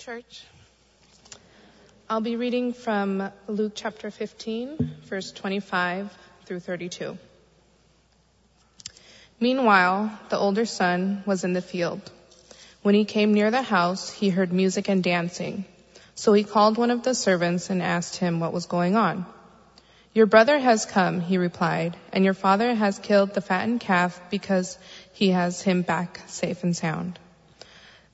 Church, I'll be reading from Luke chapter 15, verse 25 through 32. Meanwhile, the older son was in the field. When he came near the house, he heard music and dancing. So he called one of the servants and asked him what was going on. Your brother has come, he replied, and your father has killed the fattened calf because he has him back safe and sound.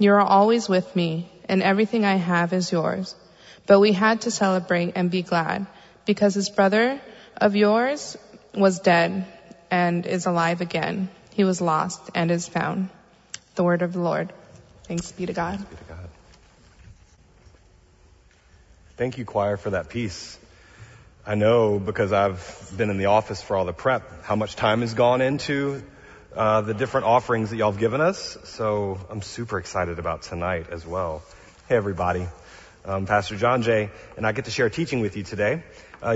You are always with me, and everything I have is yours. But we had to celebrate and be glad, because this brother of yours was dead and is alive again. He was lost and is found. The word of the Lord. Thanks be to God. Thanks be to God. Thank you, choir, for that piece. I know, because I've been in the office for all the prep, how much time has gone into the different offerings that y'all have given us. So I'm super excited about tonight as well. Hey, everybody. I'm Pastor John Jay, and I get to share teaching with you today.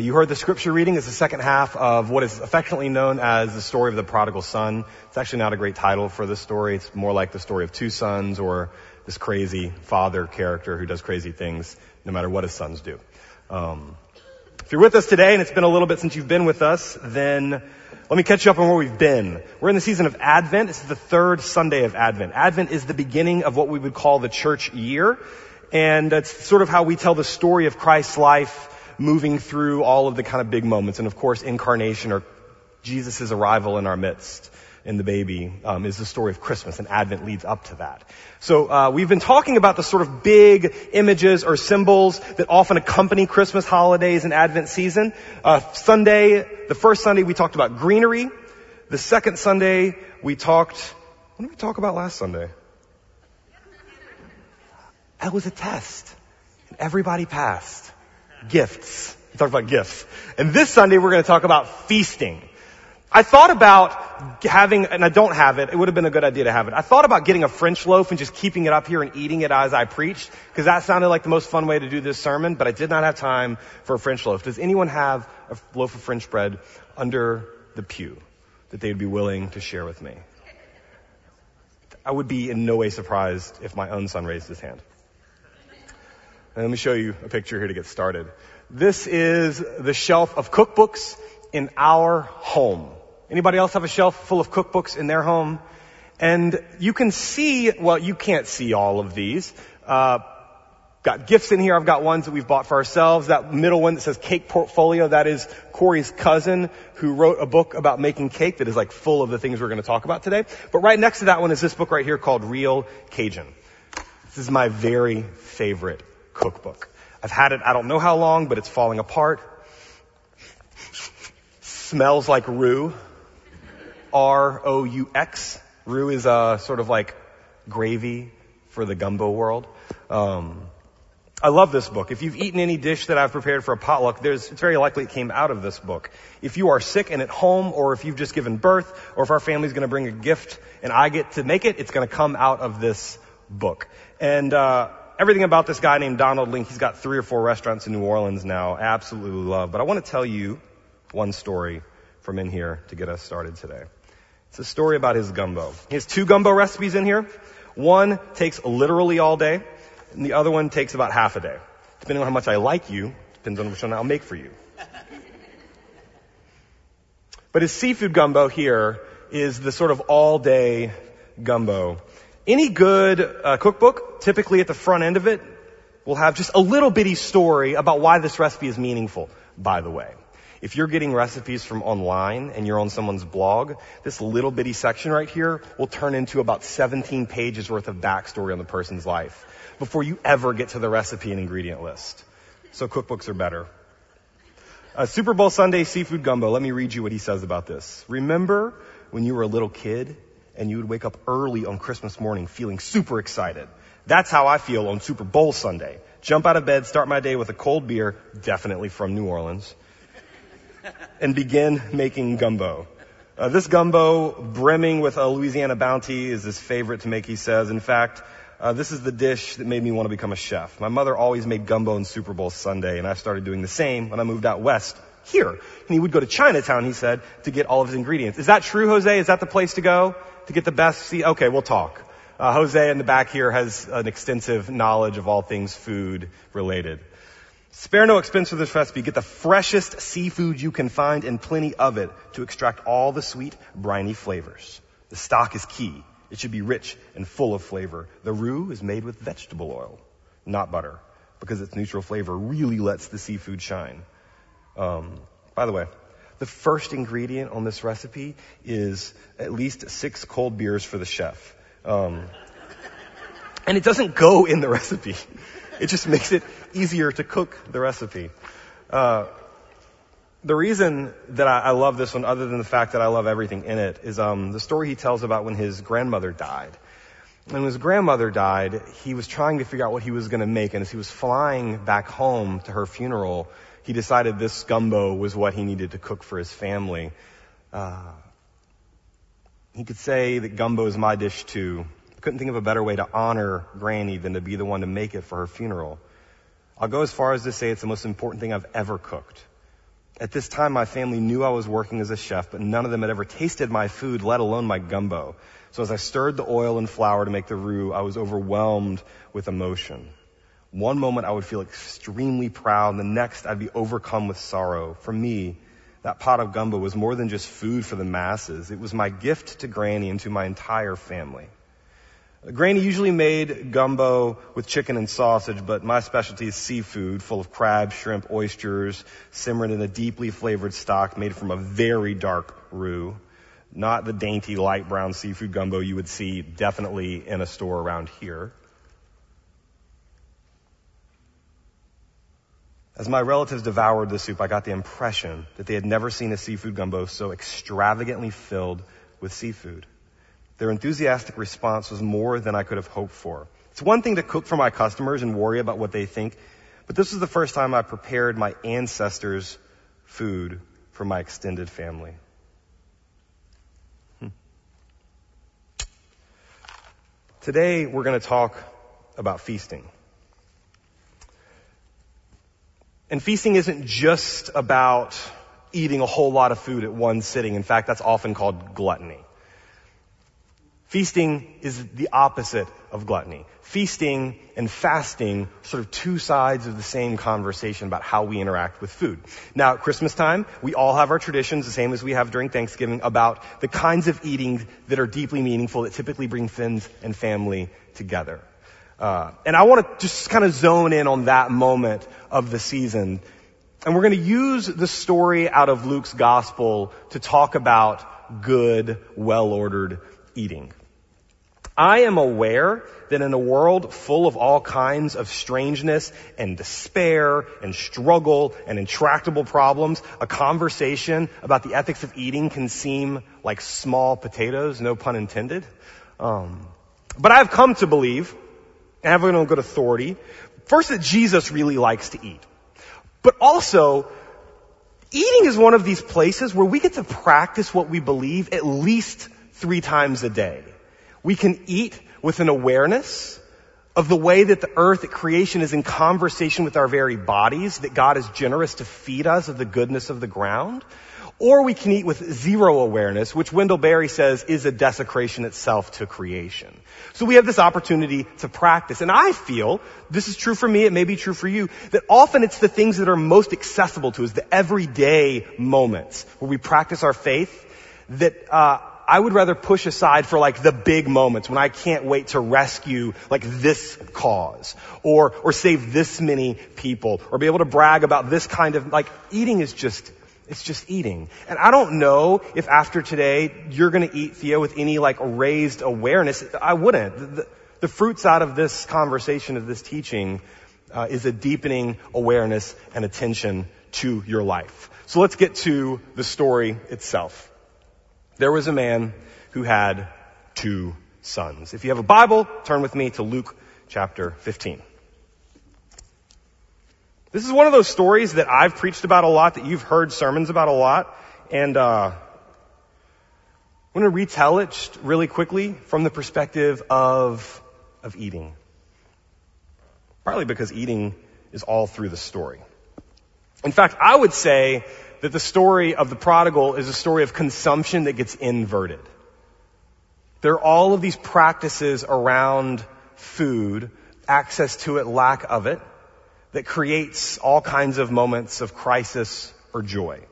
You heard the scripture reading. It's the second half of what is affectionately known as the story of the prodigal son. It's actually not a great title for this story. It's more like the story of two sons or this crazy father character who does crazy things no matter what his sons do. If you're with us today, and it's been a little bit since you've been with us, then let me catch you up on where we've been. We're in the season of Advent. This is the third Sunday of Advent. Advent is the beginning of what we would call the church year. And that's sort of how we tell the story of Christ's life moving through all of the kind of big moments. And of course, incarnation, or Jesus' arrival in our midst and the baby, is the story of Christmas, and Advent leads up to that. So we've been talking about the sort of big images or symbols that often accompany Christmas holidays and Advent season. The first Sunday, we talked about greenery. The second Sunday, what did we talk about last Sunday? That was a test. And everybody passed. Gifts. We talked about gifts. And this Sunday, we're going to talk about feasting. I thought about and I don't have it. It would have been a good idea to have it. I thought about getting a French loaf and just keeping it up here and eating it as I preached, because that sounded like the most fun way to do this sermon, but I did not have time for a French loaf. Does anyone have a loaf of French bread under the pew that they'd be willing to share with me? I would be in no way surprised if my own son raised his hand. And let me show you a picture here to get started. This is the shelf of cookbooks in our home. Anybody else have a shelf full of cookbooks in their home? And you can see, well, you can't see all of these. Got gifts in here. I've got ones that we've bought for ourselves. That middle one that says Cake Portfolio, that is Corey's cousin who wrote a book about making cake that is like full of the things we're going to talk about today. But right next to that one is this book right here called Real Cajun. This is my very favorite cookbook. I've had it, I don't know how long, but it's falling apart. Smells like roux. R-O-U-X. Roux is sort of like gravy for the gumbo world. I love this book. If you've eaten any dish that I've prepared for a potluck, it's very likely it came out of this book. If you are sick and at home, or if you've just given birth, or if our family's going to bring a gift and I get to make it, it's going to come out of this book. And everything about this guy named Donald Link, he's got 3 or 4 restaurants in New Orleans now. I absolutely love. But I want to tell you one story from in here to get us started today. It's a story about his gumbo. He has 2 gumbo recipes in here. One takes literally all day, and the other one takes about half a day. Depending on how much I like you, depends on which one I'll make for you. But his seafood gumbo here is the sort of all-day gumbo. Any good cookbook, typically at the front end of it, will have just a little bitty story about why this recipe is meaningful, by the way. If you're getting recipes from online and you're on someone's blog, this little bitty section right here will turn into about 17 pages worth of backstory on the person's life before you ever get to the recipe and ingredient list. So cookbooks are better. Super Bowl Sunday seafood gumbo. Let me read you what he says about this. Remember when you were a little kid and you would wake up early on Christmas morning feeling super excited? That's how I feel on Super Bowl Sunday. Jump out of bed, start my day with a cold beer, definitely from New Orleans, and begin making gumbo. This gumbo, brimming with a Louisiana bounty, is his favorite to make, he says. In fact, this is the dish that made me want to become a chef. My mother always made gumbo on Super Bowl Sunday, and I started doing the same when I moved out west here. And he would go to Chinatown, he said, to get all of his ingredients. Is that true, Jose? Is that the place to go to get the best? See, okay, we'll talk. Jose in the back here has an extensive knowledge of all things food related. Spare no expense for this recipe. Get the freshest seafood you can find and plenty of it to extract all the sweet, briny flavors. The stock is key. It should be rich and full of flavor. The roux is made with vegetable oil, not butter, because its neutral flavor really lets the seafood shine. By the way, the first ingredient on this recipe is at least 6 cold beers for the chef. And it doesn't go in the recipe. It just makes it easier to cook the recipe. The reason that I love this one, other than the fact that I love everything in it, is the story he tells about when his grandmother died. And when his grandmother died, he was trying to figure out what he was going to make. And as he was flying back home to her funeral, he decided this gumbo was what he needed to cook for his family. He could say that gumbo is my dish too. I couldn't think of a better way to honor Granny than to be the one to make it for her funeral. I'll go as far as to say it's the most important thing I've ever cooked. At this time, my family knew I was working as a chef, but none of them had ever tasted my food, let alone my gumbo. So as I stirred the oil and flour to make the roux, I was overwhelmed with emotion. One moment I would feel extremely proud, and the next I'd be overcome with sorrow. For me, that pot of gumbo was more than just food for the masses. It was my gift to Granny and to my entire family. Granny usually made gumbo with chicken and sausage, but my specialty is seafood, full of crab, shrimp, oysters, simmered in a deeply flavored stock made from a very dark roux, not the dainty light brown seafood gumbo you would see definitely in a store around here. As my relatives devoured the soup, I got the impression that they had never seen a seafood gumbo so extravagantly filled with seafood. Their enthusiastic response was more than I could have hoped for. It's one thing to cook for my customers and worry about what they think, but this was the first time I prepared my ancestors' food for my extended family. Today, we're going to talk about feasting. And feasting isn't just about eating a whole lot of food at one sitting. In fact, that's often called gluttony. Feasting is the opposite of gluttony. Feasting and fasting are sort of two sides of the same conversation about how we interact with food. Now, at Christmas time, we all have our traditions, the same as we have during Thanksgiving, about the kinds of eating that are deeply meaningful, that typically bring friends and family together. And I want to just kind of zone in on that moment of the season. And we're going to use the story out of Luke's gospel to talk about good, well-ordered eating. I am aware that in a world full of all kinds of strangeness and despair and struggle and intractable problems, a conversation about the ethics of eating can seem like small potatoes, no pun intended. But I've come to believe, and I have it on good authority, first that Jesus really likes to eat. But also, eating is one of these places where we get to practice what we believe at least 3 times a day. We can eat with an awareness of the way that the earth at creation is in conversation with our very bodies, that God is generous to feed us of the goodness of the ground. Or we can eat with zero awareness, which Wendell Berry says is a desecration itself to creation. So we have this opportunity to practice. And I feel, this is true for me, it may be true for you, that often it's the things that are most accessible to us, the everyday moments where we practice our faith, that I would rather push aside for like the big moments when I can't wait to rescue like this cause or save this many people or be able to brag about this kind of like eating is just, it's just eating. And I don't know if after today you're going to eat, Theo, with any like raised awareness. I wouldn't. The fruits out of this conversation, of this teaching, is a deepening awareness and attention to your life. So let's get to the story itself. There was a man who had 2 sons. If you have a Bible, turn with me to Luke chapter 15. This is one of those stories that I've preached about a lot, that you've heard sermons about a lot, and I'm going to retell it just really quickly from the perspective of eating. Partly because eating is all through the story. In fact, I would say that the story of the prodigal is a story of consumption that gets inverted. There are all of these practices around food, access to it, lack of it, that creates all kinds of moments of crisis or joy.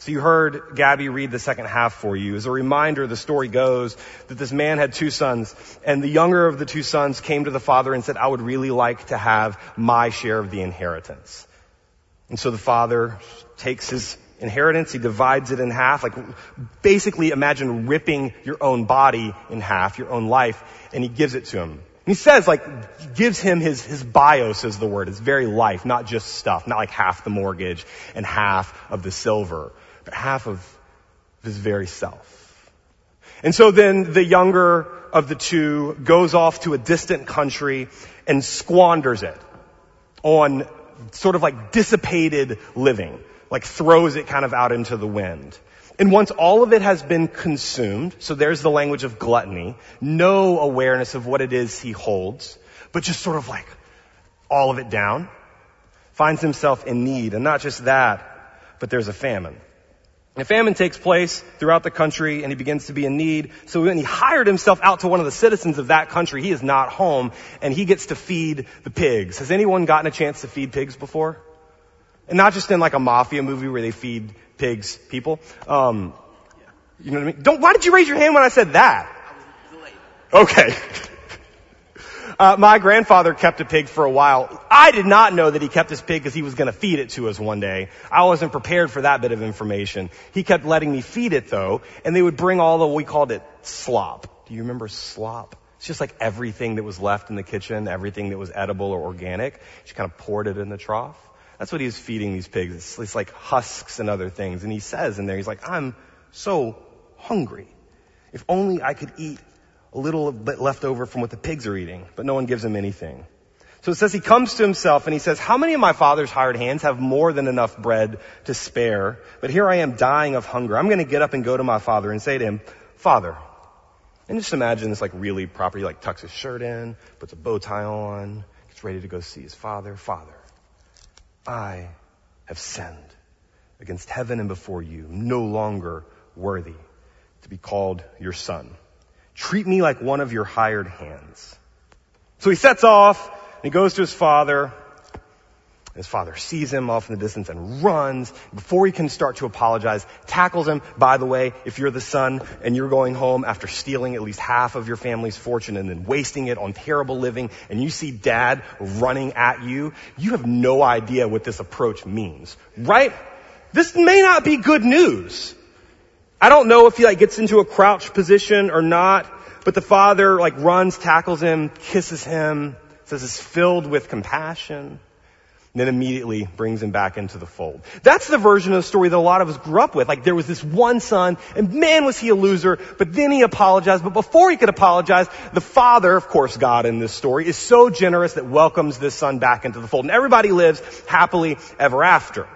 So you heard Gabby read the second half for you. As a reminder, the story goes that this man had two sons, and the younger of the two sons came to the father and said, I would really like to have my share of the inheritance. And so the father takes his inheritance, he divides it in half, like basically imagine ripping your own body in half, your own life, and he gives it to him. And he says, like, gives him his bios is the word, his very life, not just stuff, not like half the mortgage and half of the silver, but half of his very self. And so then the younger of the two goes off to a distant country and squanders it on sort of like dissipated living, like throws it kind of out into the wind. And once all of it has been consumed, so there's the language of gluttony, no awareness of what it is he holds, but just sort of like all of it down, finds himself in need. And not just that, but there's a famine. And a famine takes place throughout the country, and he begins to be in need. So when he hired himself out to one of the citizens of that country, he is not home, and he gets to feed the pigs. Has anyone gotten a chance to feed pigs before? And not just in like a mafia movie where they feed pigs people. You know what I mean? Why did you raise your hand when I said that? Okay. My grandfather kept a pig for a while. I did not know that he kept his pig because he was going to feed it to us one day. I wasn't prepared for that bit of information. He kept letting me feed it though, and they would bring all the, we called it slop. Do you remember slop? It's just like everything that was left in the kitchen, everything that was edible or organic. Just kind of poured it in the trough. That's what he was feeding these pigs. It's like husks and other things. And he says in there, he's like, I'm so hungry. If only I could eat a little bit left over from what the pigs are eating. But no one gives him anything. So it says he comes to himself and he says, how many of my father's hired hands have more than enough bread to spare? But here I am dying of hunger. I'm going to get up and go to my father and say to him, Father. And just imagine this like really properly, like tucks his shirt in, puts a bow tie on, gets ready to go see his father. Father, I have sinned against heaven and before you, no longer worthy to be called your son. Treat me like one of your hired hands. So he sets off and he goes to his father. His father sees him off in the distance and runs. Before he can start to apologize, tackles him. By the way, if you're the son and you're going home after stealing at least half of your family's fortune and then wasting it on terrible living, and you see dad running at you, you have no idea what this approach means, right? This may not be good news. I don't know if he like gets into a crouch position or not, but the father like runs, tackles him, kisses him, says is filled with compassion. And then immediately brings him back into the fold. That's the version of the story that a lot of us grew up with. Like there was this one son, and man, was he a loser, but then he apologized. But before he could apologize, the father, of course, God in this story, is so generous that welcomes this son back into the fold. And everybody lives happily ever after.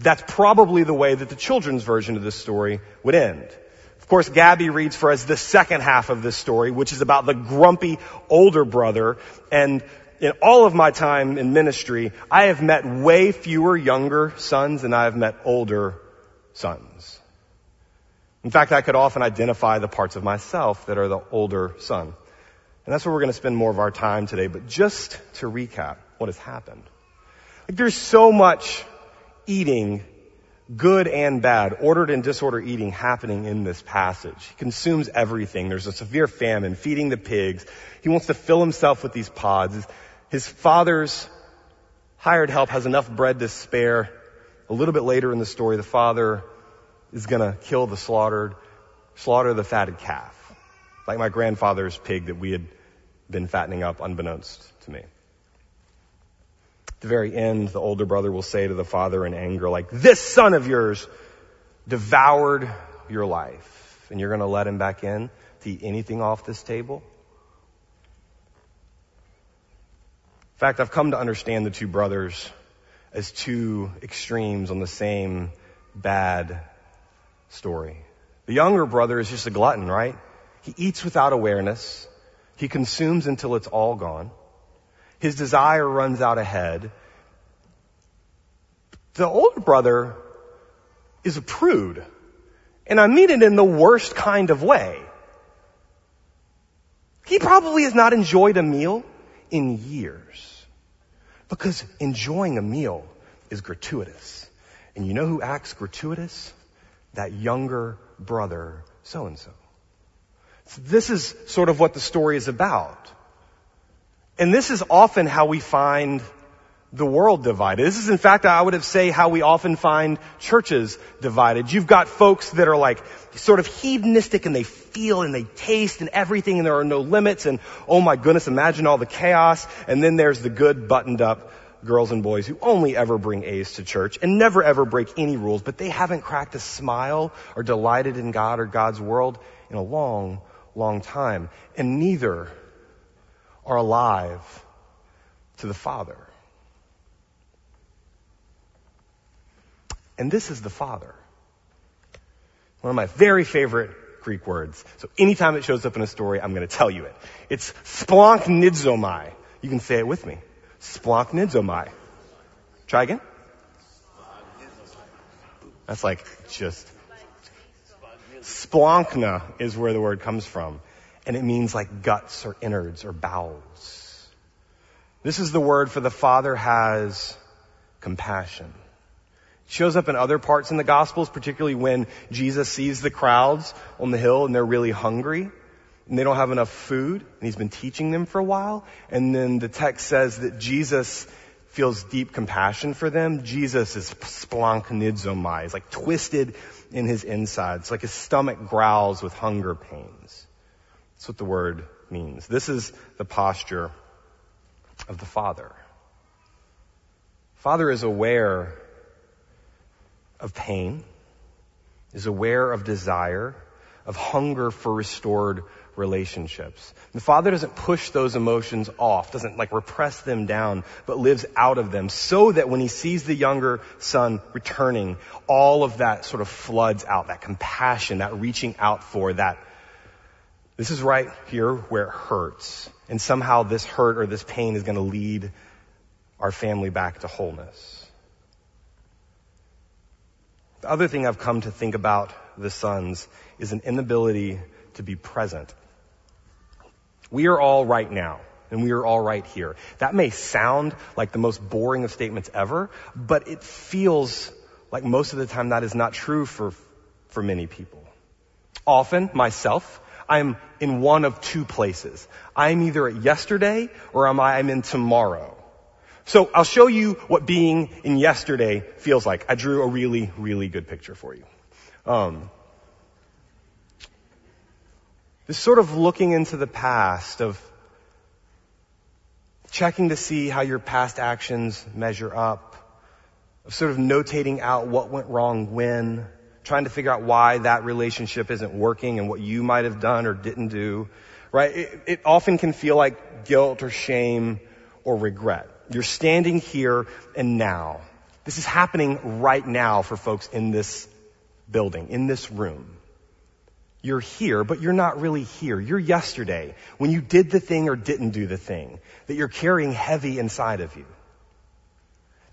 That's probably the way that the children's version of this story would end. Of course, Gabby reads for us the second half of this story, which is about the grumpy older brother. And in all of my time in ministry, I have met way fewer younger sons than I have met older sons. In fact, I could often identify the parts of myself that are the older son. And that's where we're going to spend more of our time today. But just to recap what has happened. Like there's so much eating, good and bad, ordered and disorder eating happening in this passage. He consumes everything. There's a severe famine, feeding the pigs. He wants to fill himself with these pods. His father's hired help has enough bread to spare. A little bit later in the story, the father is going to kill the slaughter the fatted calf, like my grandfather's pig that we had been fattening up unbeknownst to me. At the very end, the older brother will say to the father in anger, like, this son of yours devoured your life, and you're going to let him back in to eat anything off this table? fact, I've come to understand the two brothers as two extremes on the same bad story. The younger brother is just a glutton, right? He eats without awareness. He consumes until it's all gone. His desire runs out ahead. The older brother is a prude, and I mean it in the worst kind of way. He probably has not enjoyed a meal in years, because enjoying a meal is gratuitous. And you know who acts gratuitous? That younger brother, so-and-so. So this is sort of what the story is about. And this is often how we find the world divided. This is, in fact, I would have say how we often find churches divided. You've got folks that are like sort of hedonistic, and they feel and they taste and everything, and there are no limits. And oh my goodness, imagine all the chaos. And then there's the good buttoned up girls and boys who only ever bring A's to church and never ever break any rules, but they haven't cracked a smile or delighted in God or God's world in a long, long time. And neither are alive to the Father. And this is the Father. One of my very favorite Greek words. So anytime it shows up in a story, I'm going to tell you it. It's splanknidzomai. You can say it with me. Splanknidzomai. Try again. That's like just... Splankna is where the word comes from. And it means like guts or innards or bowels. This is the word for the Father has compassion. Shows up in other parts in the Gospels, particularly when Jesus sees the crowds on the hill and they're really hungry and they don't have enough food, and he's been teaching them for a while. And then the text says that Jesus feels deep compassion for them. Jesus is splanknidzomai. He's like twisted in his insides, like his stomach growls with hunger pains. That's what the word means. This is the posture of the Father. Father is aware of pain, is aware of desire, of hunger for restored relationships. The Father doesn't push those emotions off, doesn't like repress them down, but lives out of them so that when he sees the younger son returning, all of that sort of floods out, that compassion, that reaching out for that. This is right here where it hurts. And somehow this hurt or this pain is going to lead our family back to wholeness. The other thing I've come to think about the sons is an inability to be present. We are all right now, and we are all right here. That may sound like the most boring of statements ever, but it feels like most of the time that is not true for many people. Often, myself, I'm in one of two places. I'm either at yesterday or I'm in tomorrow. So I'll show you what being in yesterday feels like. I drew a really, really good picture for you. This sort of looking into the past, of checking to see how your past actions measure up, of sort of notating out what went wrong when, trying to figure out why that relationship isn't working and what you might have done or didn't do, right? It often can feel like guilt or shame or regret. You're standing here and now. This is happening right now for folks in this building, in this room. You're here, but you're not really here. You're yesterday, when you did the thing or didn't do the thing that you're carrying heavy inside of you.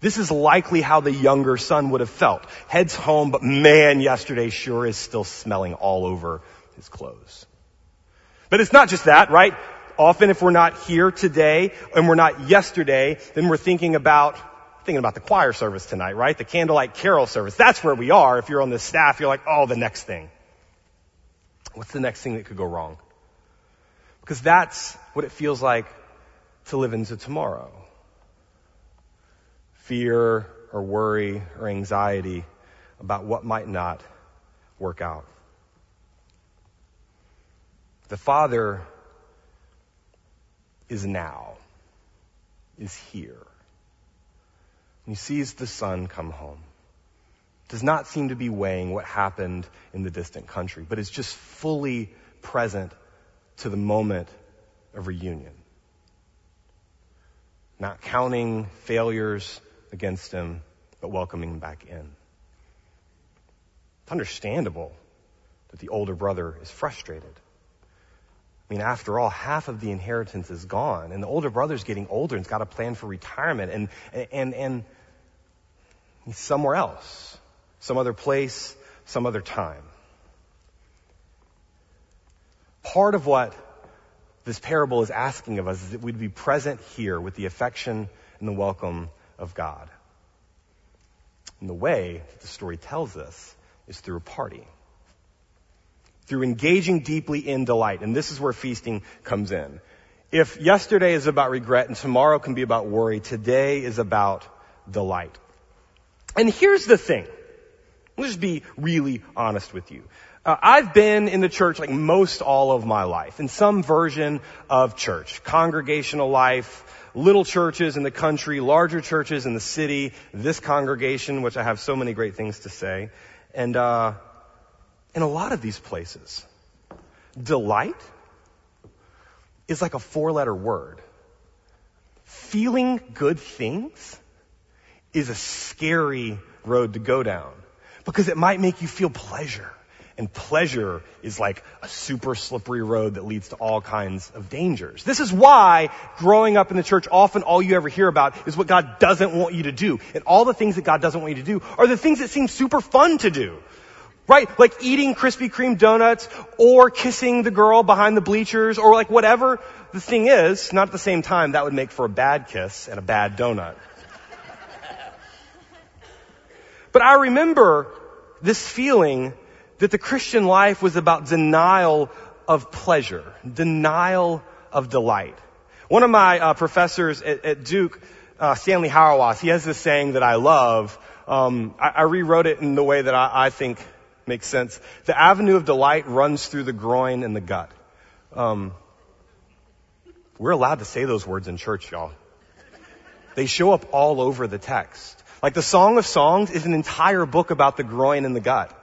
This is likely how the younger son would have felt. Heads home, but man, yesterday sure is still smelling all over his clothes. But it's not just that, right? Often if we're not here today and we're not yesterday, then we're thinking about the choir service tonight, right? The candlelight carol service. That's where we are. If you're on the staff, you're like, oh, the next thing. What's the next thing that could go wrong? Because that's what it feels like to live into tomorrow. Fear or worry or anxiety about what might not work out. The Father is now, is here. And he sees the son come home. Does not seem to be weighing what happened in the distant country, but is just fully present to the moment of reunion. not counting failures against him, but welcoming him back in. It's understandable that the older brother is frustrated. I mean, after all, half of the inheritance is gone, and the older brother's getting older and's got a plan for retirement, and he's somewhere else, some other place, some other time. Part of what this parable is asking of us is that we'd be present here with the affection and the welcome of God. And the way that the story tells us is through a party, through engaging deeply in delight. And this is where feasting comes in. If yesterday is about regret and tomorrow can be about worry, today is about delight. And here's the thing. I'll just be really honest with you. I've been in the church like most all of my life, in some version of church, congregational life, little churches in the country, larger churches in the city, this congregation, which I have so many great things to say. And in a lot of these places, delight is like a four-letter word. Feeling good things is a scary road to go down because it might make you feel pleasure. And pleasure is like a super slippery road that leads to all kinds of dangers. This is why growing up in the church, often all you ever hear about is what God doesn't want you to do. And all the things that God doesn't want you to do are the things that seem super fun to do, right? Like eating Krispy Kreme donuts or kissing the girl behind the bleachers or like whatever the thing is. Not at the same time, that would make for a bad kiss and a bad donut. But I remember this feeling that the Christian life was about denial of pleasure, denial of delight. One of my professors at Duke, Stanley Hauerwas, he has this saying that I love. I rewrote it in the way that I think makes sense. The avenue of delight runs through the groin and the gut. We're allowed to say those words in church, y'all. They show up all over the text. Like the Song of Songs is an entire book about the groin and the gut.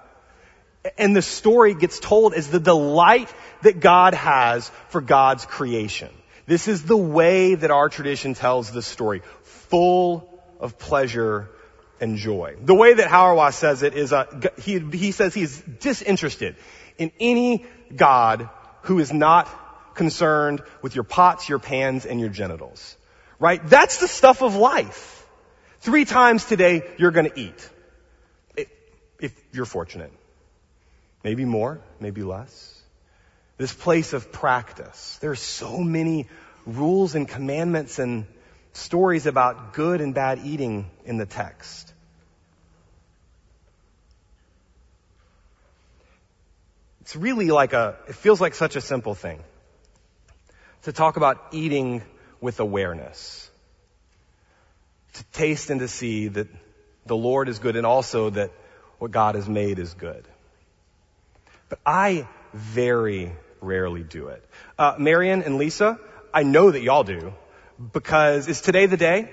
And the story gets told as the delight that God has for God's creation. This is the way that our tradition tells this story, full of pleasure and joy. The way that Hauerwas says it is, he says he's disinterested in any God who is not concerned with your pots, your pans, and your genitals. Right? That's the stuff of life. 3 times today you're going to eat, if you're fortunate. Maybe more, maybe less. This place of practice. There are so many rules and commandments and stories about good and bad eating in the text. It's really like it feels like such a simple thing to talk about eating with awareness, to taste and to see that the Lord is good and also that what God has made is good. But I very rarely do it. Marian and Lisa, I know that y'all do because is today the day?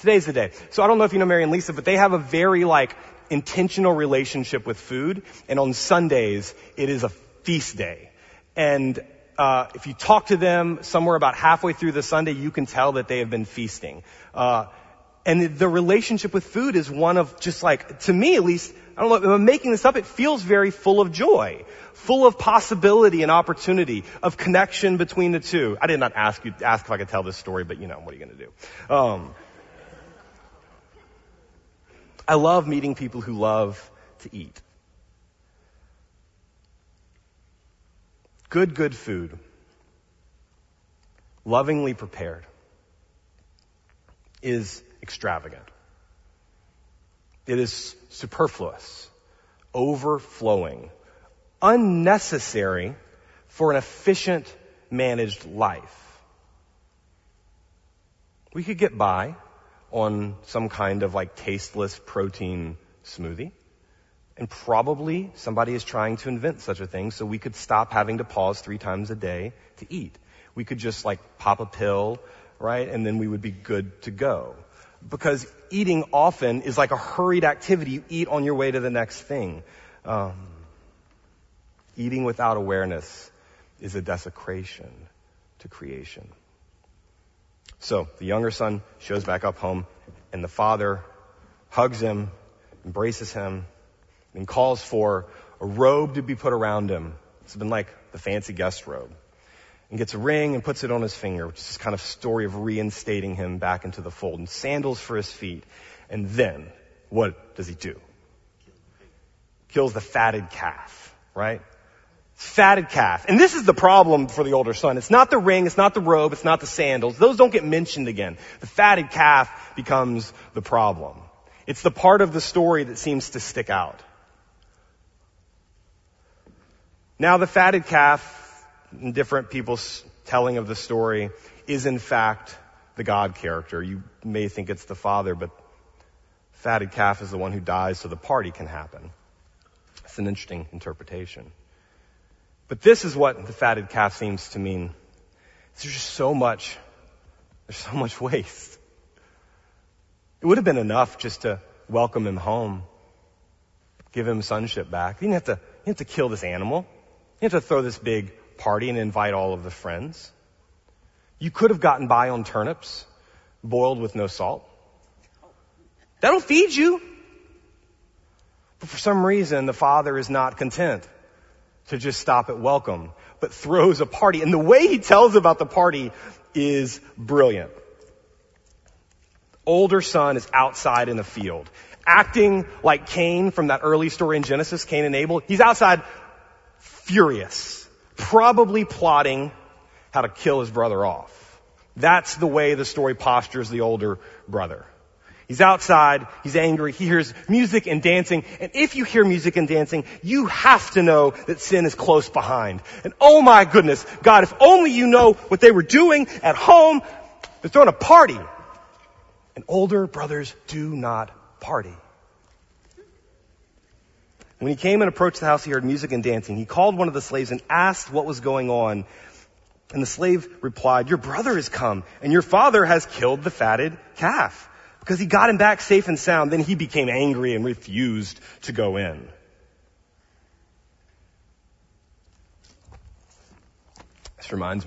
Today's the day. So I don't know if you know Marian and Lisa, but they have a very intentional relationship with food. And on Sundays, it is a feast day. And if you talk to them somewhere about halfway through the Sunday, you can tell that they have been feasting. And the relationship with food is one of just to me at least, I don't know, if I'm making this up, it feels very full of joy, full of possibility and opportunity, of connection between the two. I did not ask if I could tell this story, but what are you going to do? I love meeting people who love to eat. Good food. Lovingly prepared. Is extravagant. It is superfluous, overflowing, unnecessary for an efficient, managed life. We could get by on some kind of tasteless protein smoothie, and probably somebody is trying to invent such a thing so we could stop having to pause 3 times a day to eat. We could just pop a pill, right? And then we would be good to go. Because eating often is like a hurried activity. You eat on your way to the next thing. Eating without awareness is a desecration to creation. So the younger son shows back up home, and the father hugs him, embraces him, and calls for a robe to be put around him. It's been like the fancy guest robe. And gets a ring and puts it on his finger, which is this kind of story of reinstating him back into the fold, and sandals for his feet. And then what does he do? Kills the fatted calf, right? Fatted calf. And this is the problem for the older son. It's not the ring, it's not the robe, it's not the sandals. Those don't get mentioned again. The fatted calf becomes the problem. It's the part of the story that seems to stick out. Now the fatted calf, in different people's telling of the story, is in fact the God character. You may think it's the father, but fatted calf is the one who dies so the party can happen. It's an interesting interpretation. But this is what the fatted calf seems to mean. There's so much waste. It would have been enough just to welcome him home, give him sonship back. You didn't have to kill this animal. You didn't have to throw this big party and invite all of the friends. You could have gotten by on turnips, boiled with no salt. That'll feed you. But for some reason, the father is not content to just stop at welcome, but throws a party. And the way he tells about the party is brilliant. The older son is outside in the field, acting like Cain from that early story in Genesis, Cain and Abel. He's outside furious, probably plotting how to kill his brother off. That's the way the story postures the older brother. He's outside, he's angry, he hears music and dancing, and if you hear music and dancing, you have to know that sin is close behind. And oh my goodness, God, if only you know what they were doing at home. They're throwing a party. And older brothers do not party. When he came and approached the house, he heard music and dancing. He called one of the slaves and asked what was going on. And the slave replied, "Your brother has come, and your father has killed the fatted calf, because he got him back safe and sound." Then he became angry and refused to go in. This reminds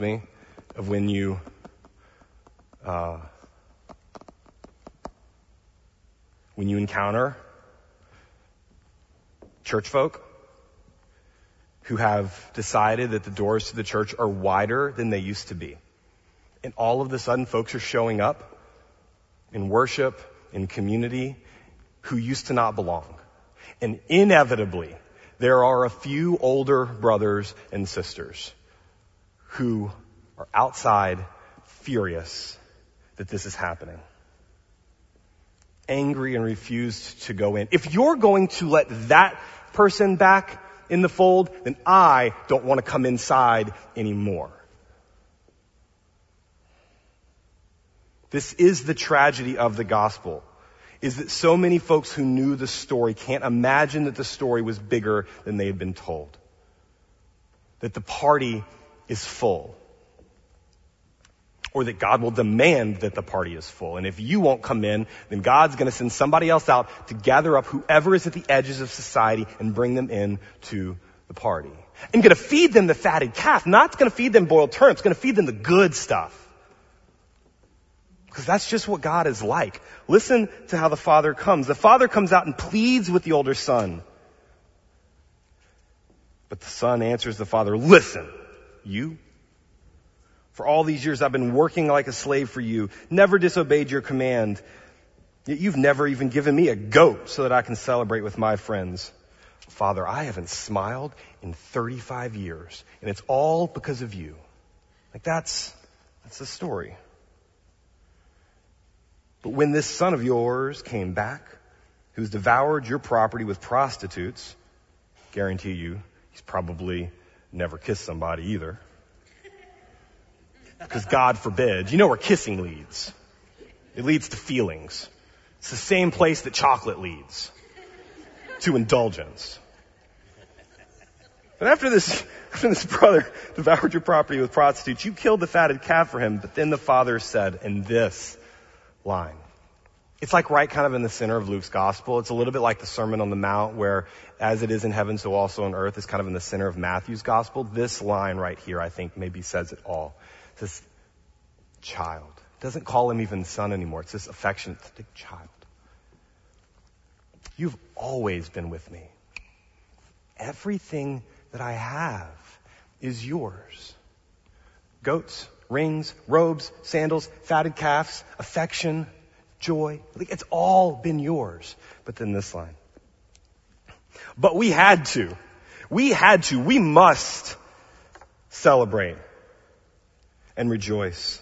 me of when you encounter church folk who have decided that the doors to the church are wider than they used to be. And all of a sudden, folks are showing up in worship, in community, who used to not belong. And inevitably, there are a few older brothers and sisters who are outside furious that this is happening, angry and refused to go in. If you're going to let that person back in the fold, then I don't want to come inside anymore. This is the tragedy of the gospel, is that so many folks who knew the story can't imagine that the story was bigger than they had been told, that the party is full, or that God will demand that the party is full. And if you won't come in, then God's going to send somebody else out to gather up whoever is at the edges of society and bring them in to the party. And going to feed them the fatted calf, not going to feed them boiled turnips, going to feed them the good stuff. Because that's just what God is like. Listen to how the father comes. The father comes out and pleads with the older son. But the son answers the father, "Listen, you, for all these years I've been working like a slave for you, never disobeyed your command, yet you've never even given me a goat so that I can celebrate with my friends. Father, I haven't smiled in 35 years, and it's all because of you." Like that's the story. "But when this son of yours came back, who's devoured your property with prostitutes," guarantee you, he's probably never kissed somebody either, because God forbid. You know where kissing leads. It leads to feelings. It's the same place that chocolate leads, to indulgence. "But after this brother devoured your property with prostitutes, you killed the fatted calf for him." But then the father said, and this line, it's like right kind of in the center of Luke's gospel. It's a little bit like the Sermon on the Mount, where as it is in heaven, so also on earth is kind of in the center of Matthew's gospel. This line right here, I think, maybe says it all. It says, child. Doesn't call him even son anymore. It's this affectionate child. You've always been with me. Everything that I have is yours. Goats, rings, robes, sandals, fatted calves, affection, joy. It's all been yours. But then this line. But we had to. We must celebrate and rejoice.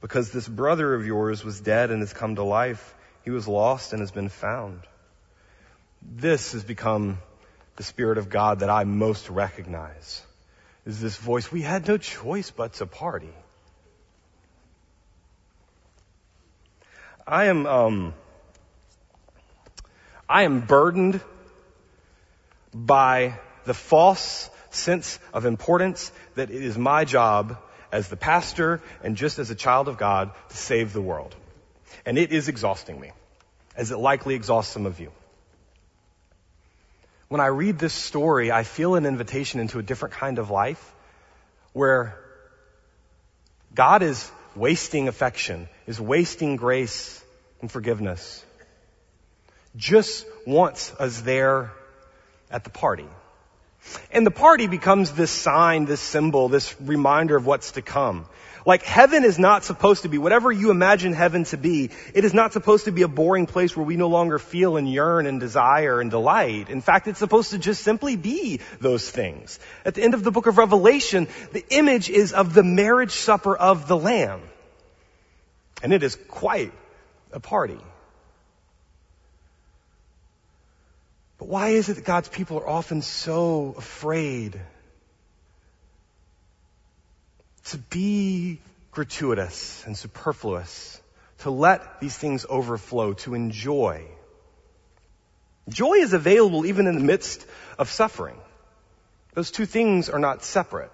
Because this brother of yours was dead and has come to life. He was lost and has been found. This has become the Spirit of God that I most recognize. Is this voice, we had no choice but to party. I am burdened by the false sense of importance that it is my job as the pastor and just as a child of God to save the world. And it is exhausting me, as it likely exhausts some of you. When I read this story, I feel an invitation into a different kind of life where God is wasting affection, is wasting grace and forgiveness. Just wants us there at the party. And the party becomes this sign, this symbol, this reminder of what's to come. Like heaven is not supposed to be, whatever you imagine heaven to be, it is not supposed to be a boring place where we no longer feel and yearn and desire and delight. In fact, it's supposed to just simply be those things. At the end of the book of Revelation, the image is of the marriage supper of the Lamb. And it is quite a party. But why is it that God's people are often so afraid to be gratuitous and superfluous, to let these things overflow, to enjoy? Joy is available even in the midst of suffering. Those two things are not separate.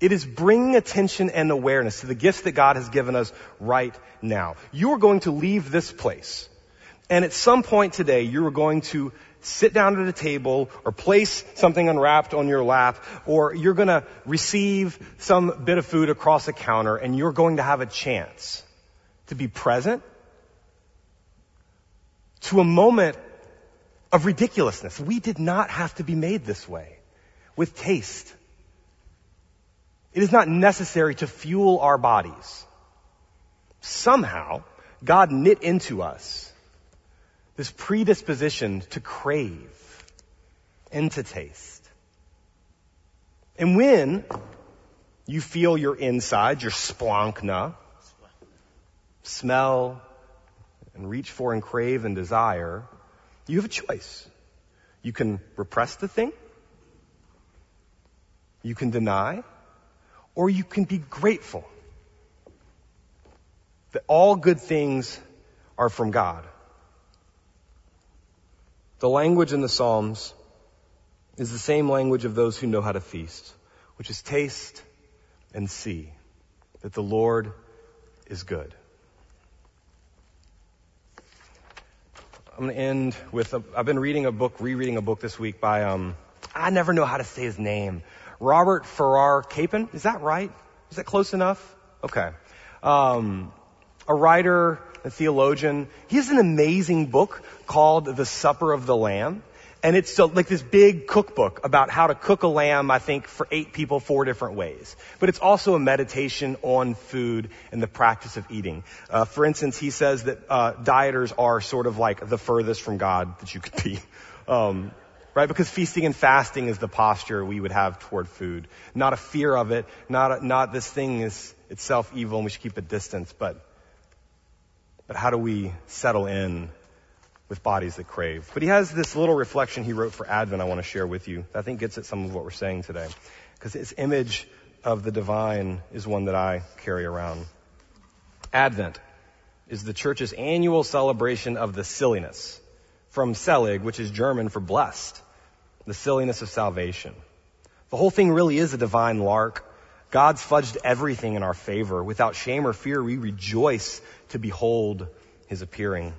It is bringing attention and awareness to the gifts that God has given us right now. You are going to leave this place. And at some point today, you are going to sit down at a table or place something unwrapped on your lap, or you're going to receive some bit of food across a counter, and you're going to have a chance to be present to a moment of ridiculousness. We did not have to be made this way with taste. It is not necessary to fuel our bodies. Somehow, God knit into us this predisposition to crave and to taste. And when you feel your inside, your splankna, smell and reach for and crave and desire, you have a choice. You can repress the thing, you can deny, or you can be grateful that all good things are from God. The language in the Psalms is the same language of those who know how to feast, which is taste and see that the Lord is good. I'm going to end with, I've been rereading a book this week by, I never know how to say his name, Robert Farrar Capon. Is that right? Is that close enough? Okay. A writer, a theologian. He has an amazing book called The Supper of the Lamb. And it's so, like this big cookbook about how to cook a lamb, I think, for 8 people 4 different ways. But it's also a meditation on food and the practice of eating. For instance, he says that dieters are sort of like the furthest from God that you could be. Right? Because feasting and fasting is the posture we would have toward food. Not a fear of it. Not this thing is itself evil and we should keep a distance. But how do we settle in with bodies that crave? But he has this little reflection he wrote for Advent I want to share with you that I think gets at some of what we're saying today. Because his image of the divine is one that I carry around. Advent is the church's annual celebration of the silliness, from Selig, which is German for blessed, the silliness of salvation. The whole thing really is a divine lark. God's fudged everything in our favor. Without shame or fear, we rejoice to behold his appearing.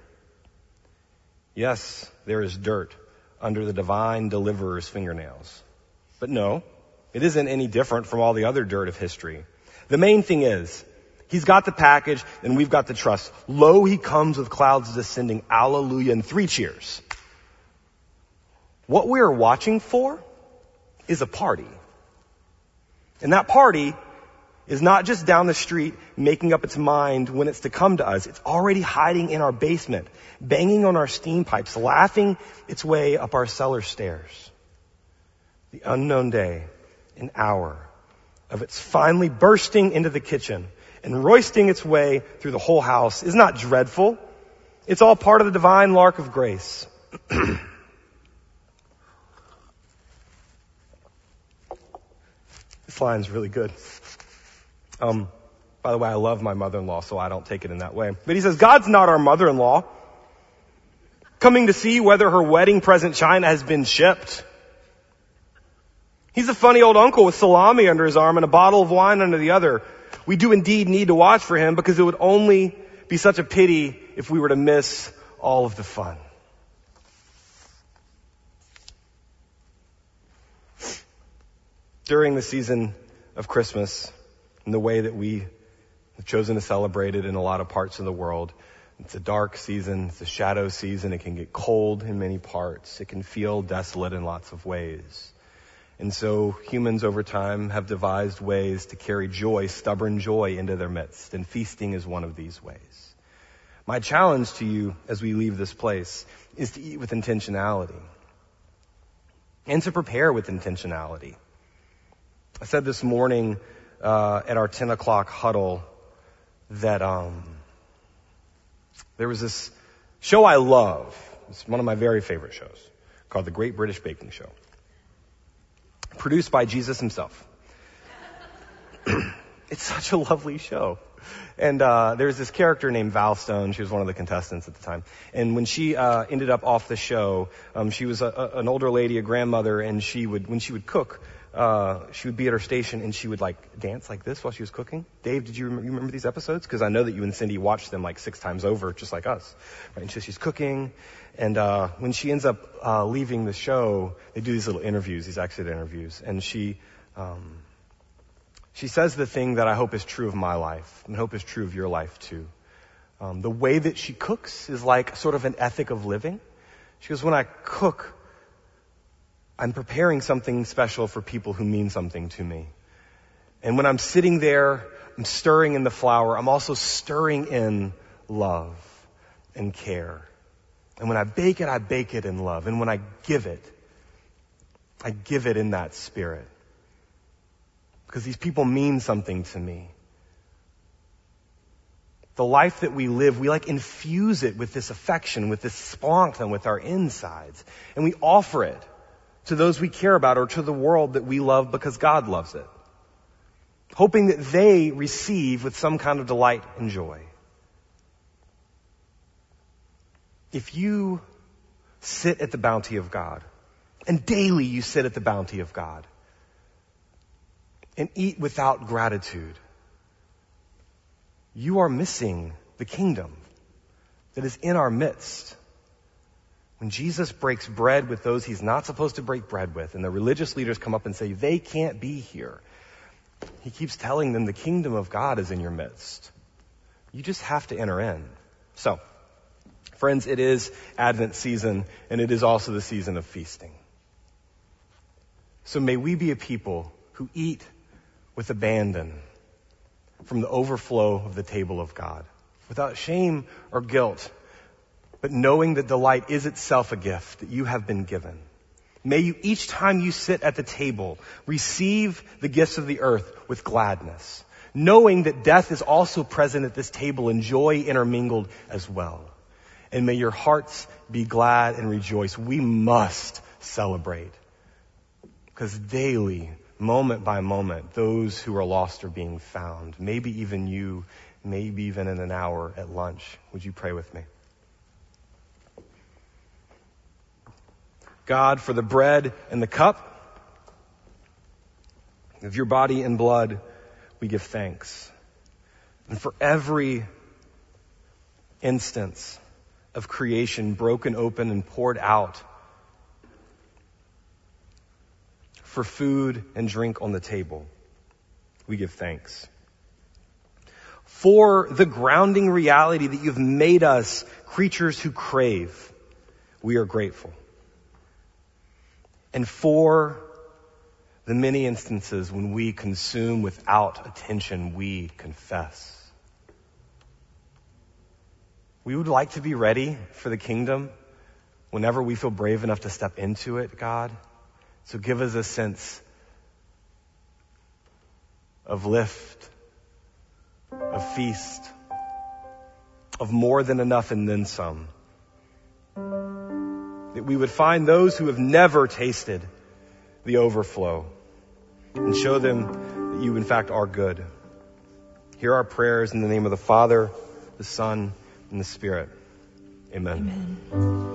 Yes, there is dirt under the divine deliverer's fingernails. But no, It isn't any different from all the other dirt of history. The main thing is, he's got the package and we've got the trust. Lo, he comes with clouds descending. Alleluia. And three cheers. What we are watching for is a party. And that party is not just down the street making up its mind when it's to come to us. It's already hiding in our basement, banging on our steam pipes, laughing its way up our cellar stairs. The unknown day and hour of its finally bursting into the kitchen and roisting its way through the whole house is not dreadful. It's all part of the divine lark of grace. This line's really good. By the way, I love my mother-in-law, so I don't take it in that way. But he says, God's not our mother-in-law, coming to see whether her wedding present china has been shipped. He's a funny old uncle with salami under his arm and a bottle of wine under the other. We do indeed need to watch for him, because it would only be such a pity if we were to miss all of the fun. During the season of Christmas, in the way that we have chosen to celebrate it in a lot of parts of the world, it's a dark season, it's a shadow season, it can get cold in many parts, it can feel desolate in lots of ways. And so humans over time have devised ways to carry joy, stubborn joy, into their midst. And feasting is one of these ways. My challenge to you as we leave this place is to eat with intentionality and to prepare with intentionality. I said this morning at our 10 o'clock huddle that there was this show I love. It's one of my very favorite shows, called The Great British Baking Show, produced by Jesus himself. It's such a lovely show. And there's this character named Valstone. She was one of the contestants at the time. And when she ended up off the show, she was an older lady, a grandmother, and when she would cook, she would be at her station and she would like dance like this while she was cooking. Dave, did you remember these episodes? Because I know that you and Cindy watched them like 6 times over, just like us. Right? And so she's cooking. And when she ends up leaving the show, they do these little interviews, these exit interviews. And she says the thing that I hope is true of my life and hope is true of your life too. The way that she cooks is like sort of an ethic of living. She goes, when I cook, I'm preparing something special for people who mean something to me. And when I'm sitting there, I'm stirring in the flour. I'm also stirring in love and care. And when I bake it in love. And when I give it in that spirit. Because these people mean something to me. The life that we live, we like infuse it with this affection, with this splancton, with our insides. And we offer it to those we care about or to the world that we love because God loves it. Hoping that they receive with some kind of delight and joy. If you sit at the bounty of God, and daily you sit at the bounty of God, and eat without gratitude, you are missing the kingdom that is in our midst. When Jesus breaks bread with those he's not supposed to break bread with, and the religious leaders come up and say, they can't be here, he keeps telling them the kingdom of God is in your midst. You just have to enter in. So, friends, it is Advent season, and it is also the season of feasting. So may we be a people who eat with abandon from the overflow of the table of God, without shame or guilt, but knowing that delight is itself a gift that you have been given. May you, each time you sit at the table, receive the gifts of the earth with gladness, knowing that death is also present at this table and joy intermingled as well. And may your hearts be glad and rejoice. We must celebrate. Because daily, moment by moment, those who are lost are being found. Maybe even you, maybe even in an hour at lunch. Would you pray with me? God, for the bread and the cup of your body and blood, we give thanks. And for every instance of creation broken open and poured out, for food and drink on the table. We give thanks for the grounding reality that you've made us creatures who crave. We are grateful. And for the many instances when we consume without attention, we confess. We would like to be ready for the kingdom whenever we feel brave enough to step into it, God. So give us a sense of lift, of feast, of more than enough and then some. That we would find those who have never tasted the overflow and show them that you, in fact, are good. Hear our prayers in the name of the Father, the Son, and the Spirit. Amen. Amen.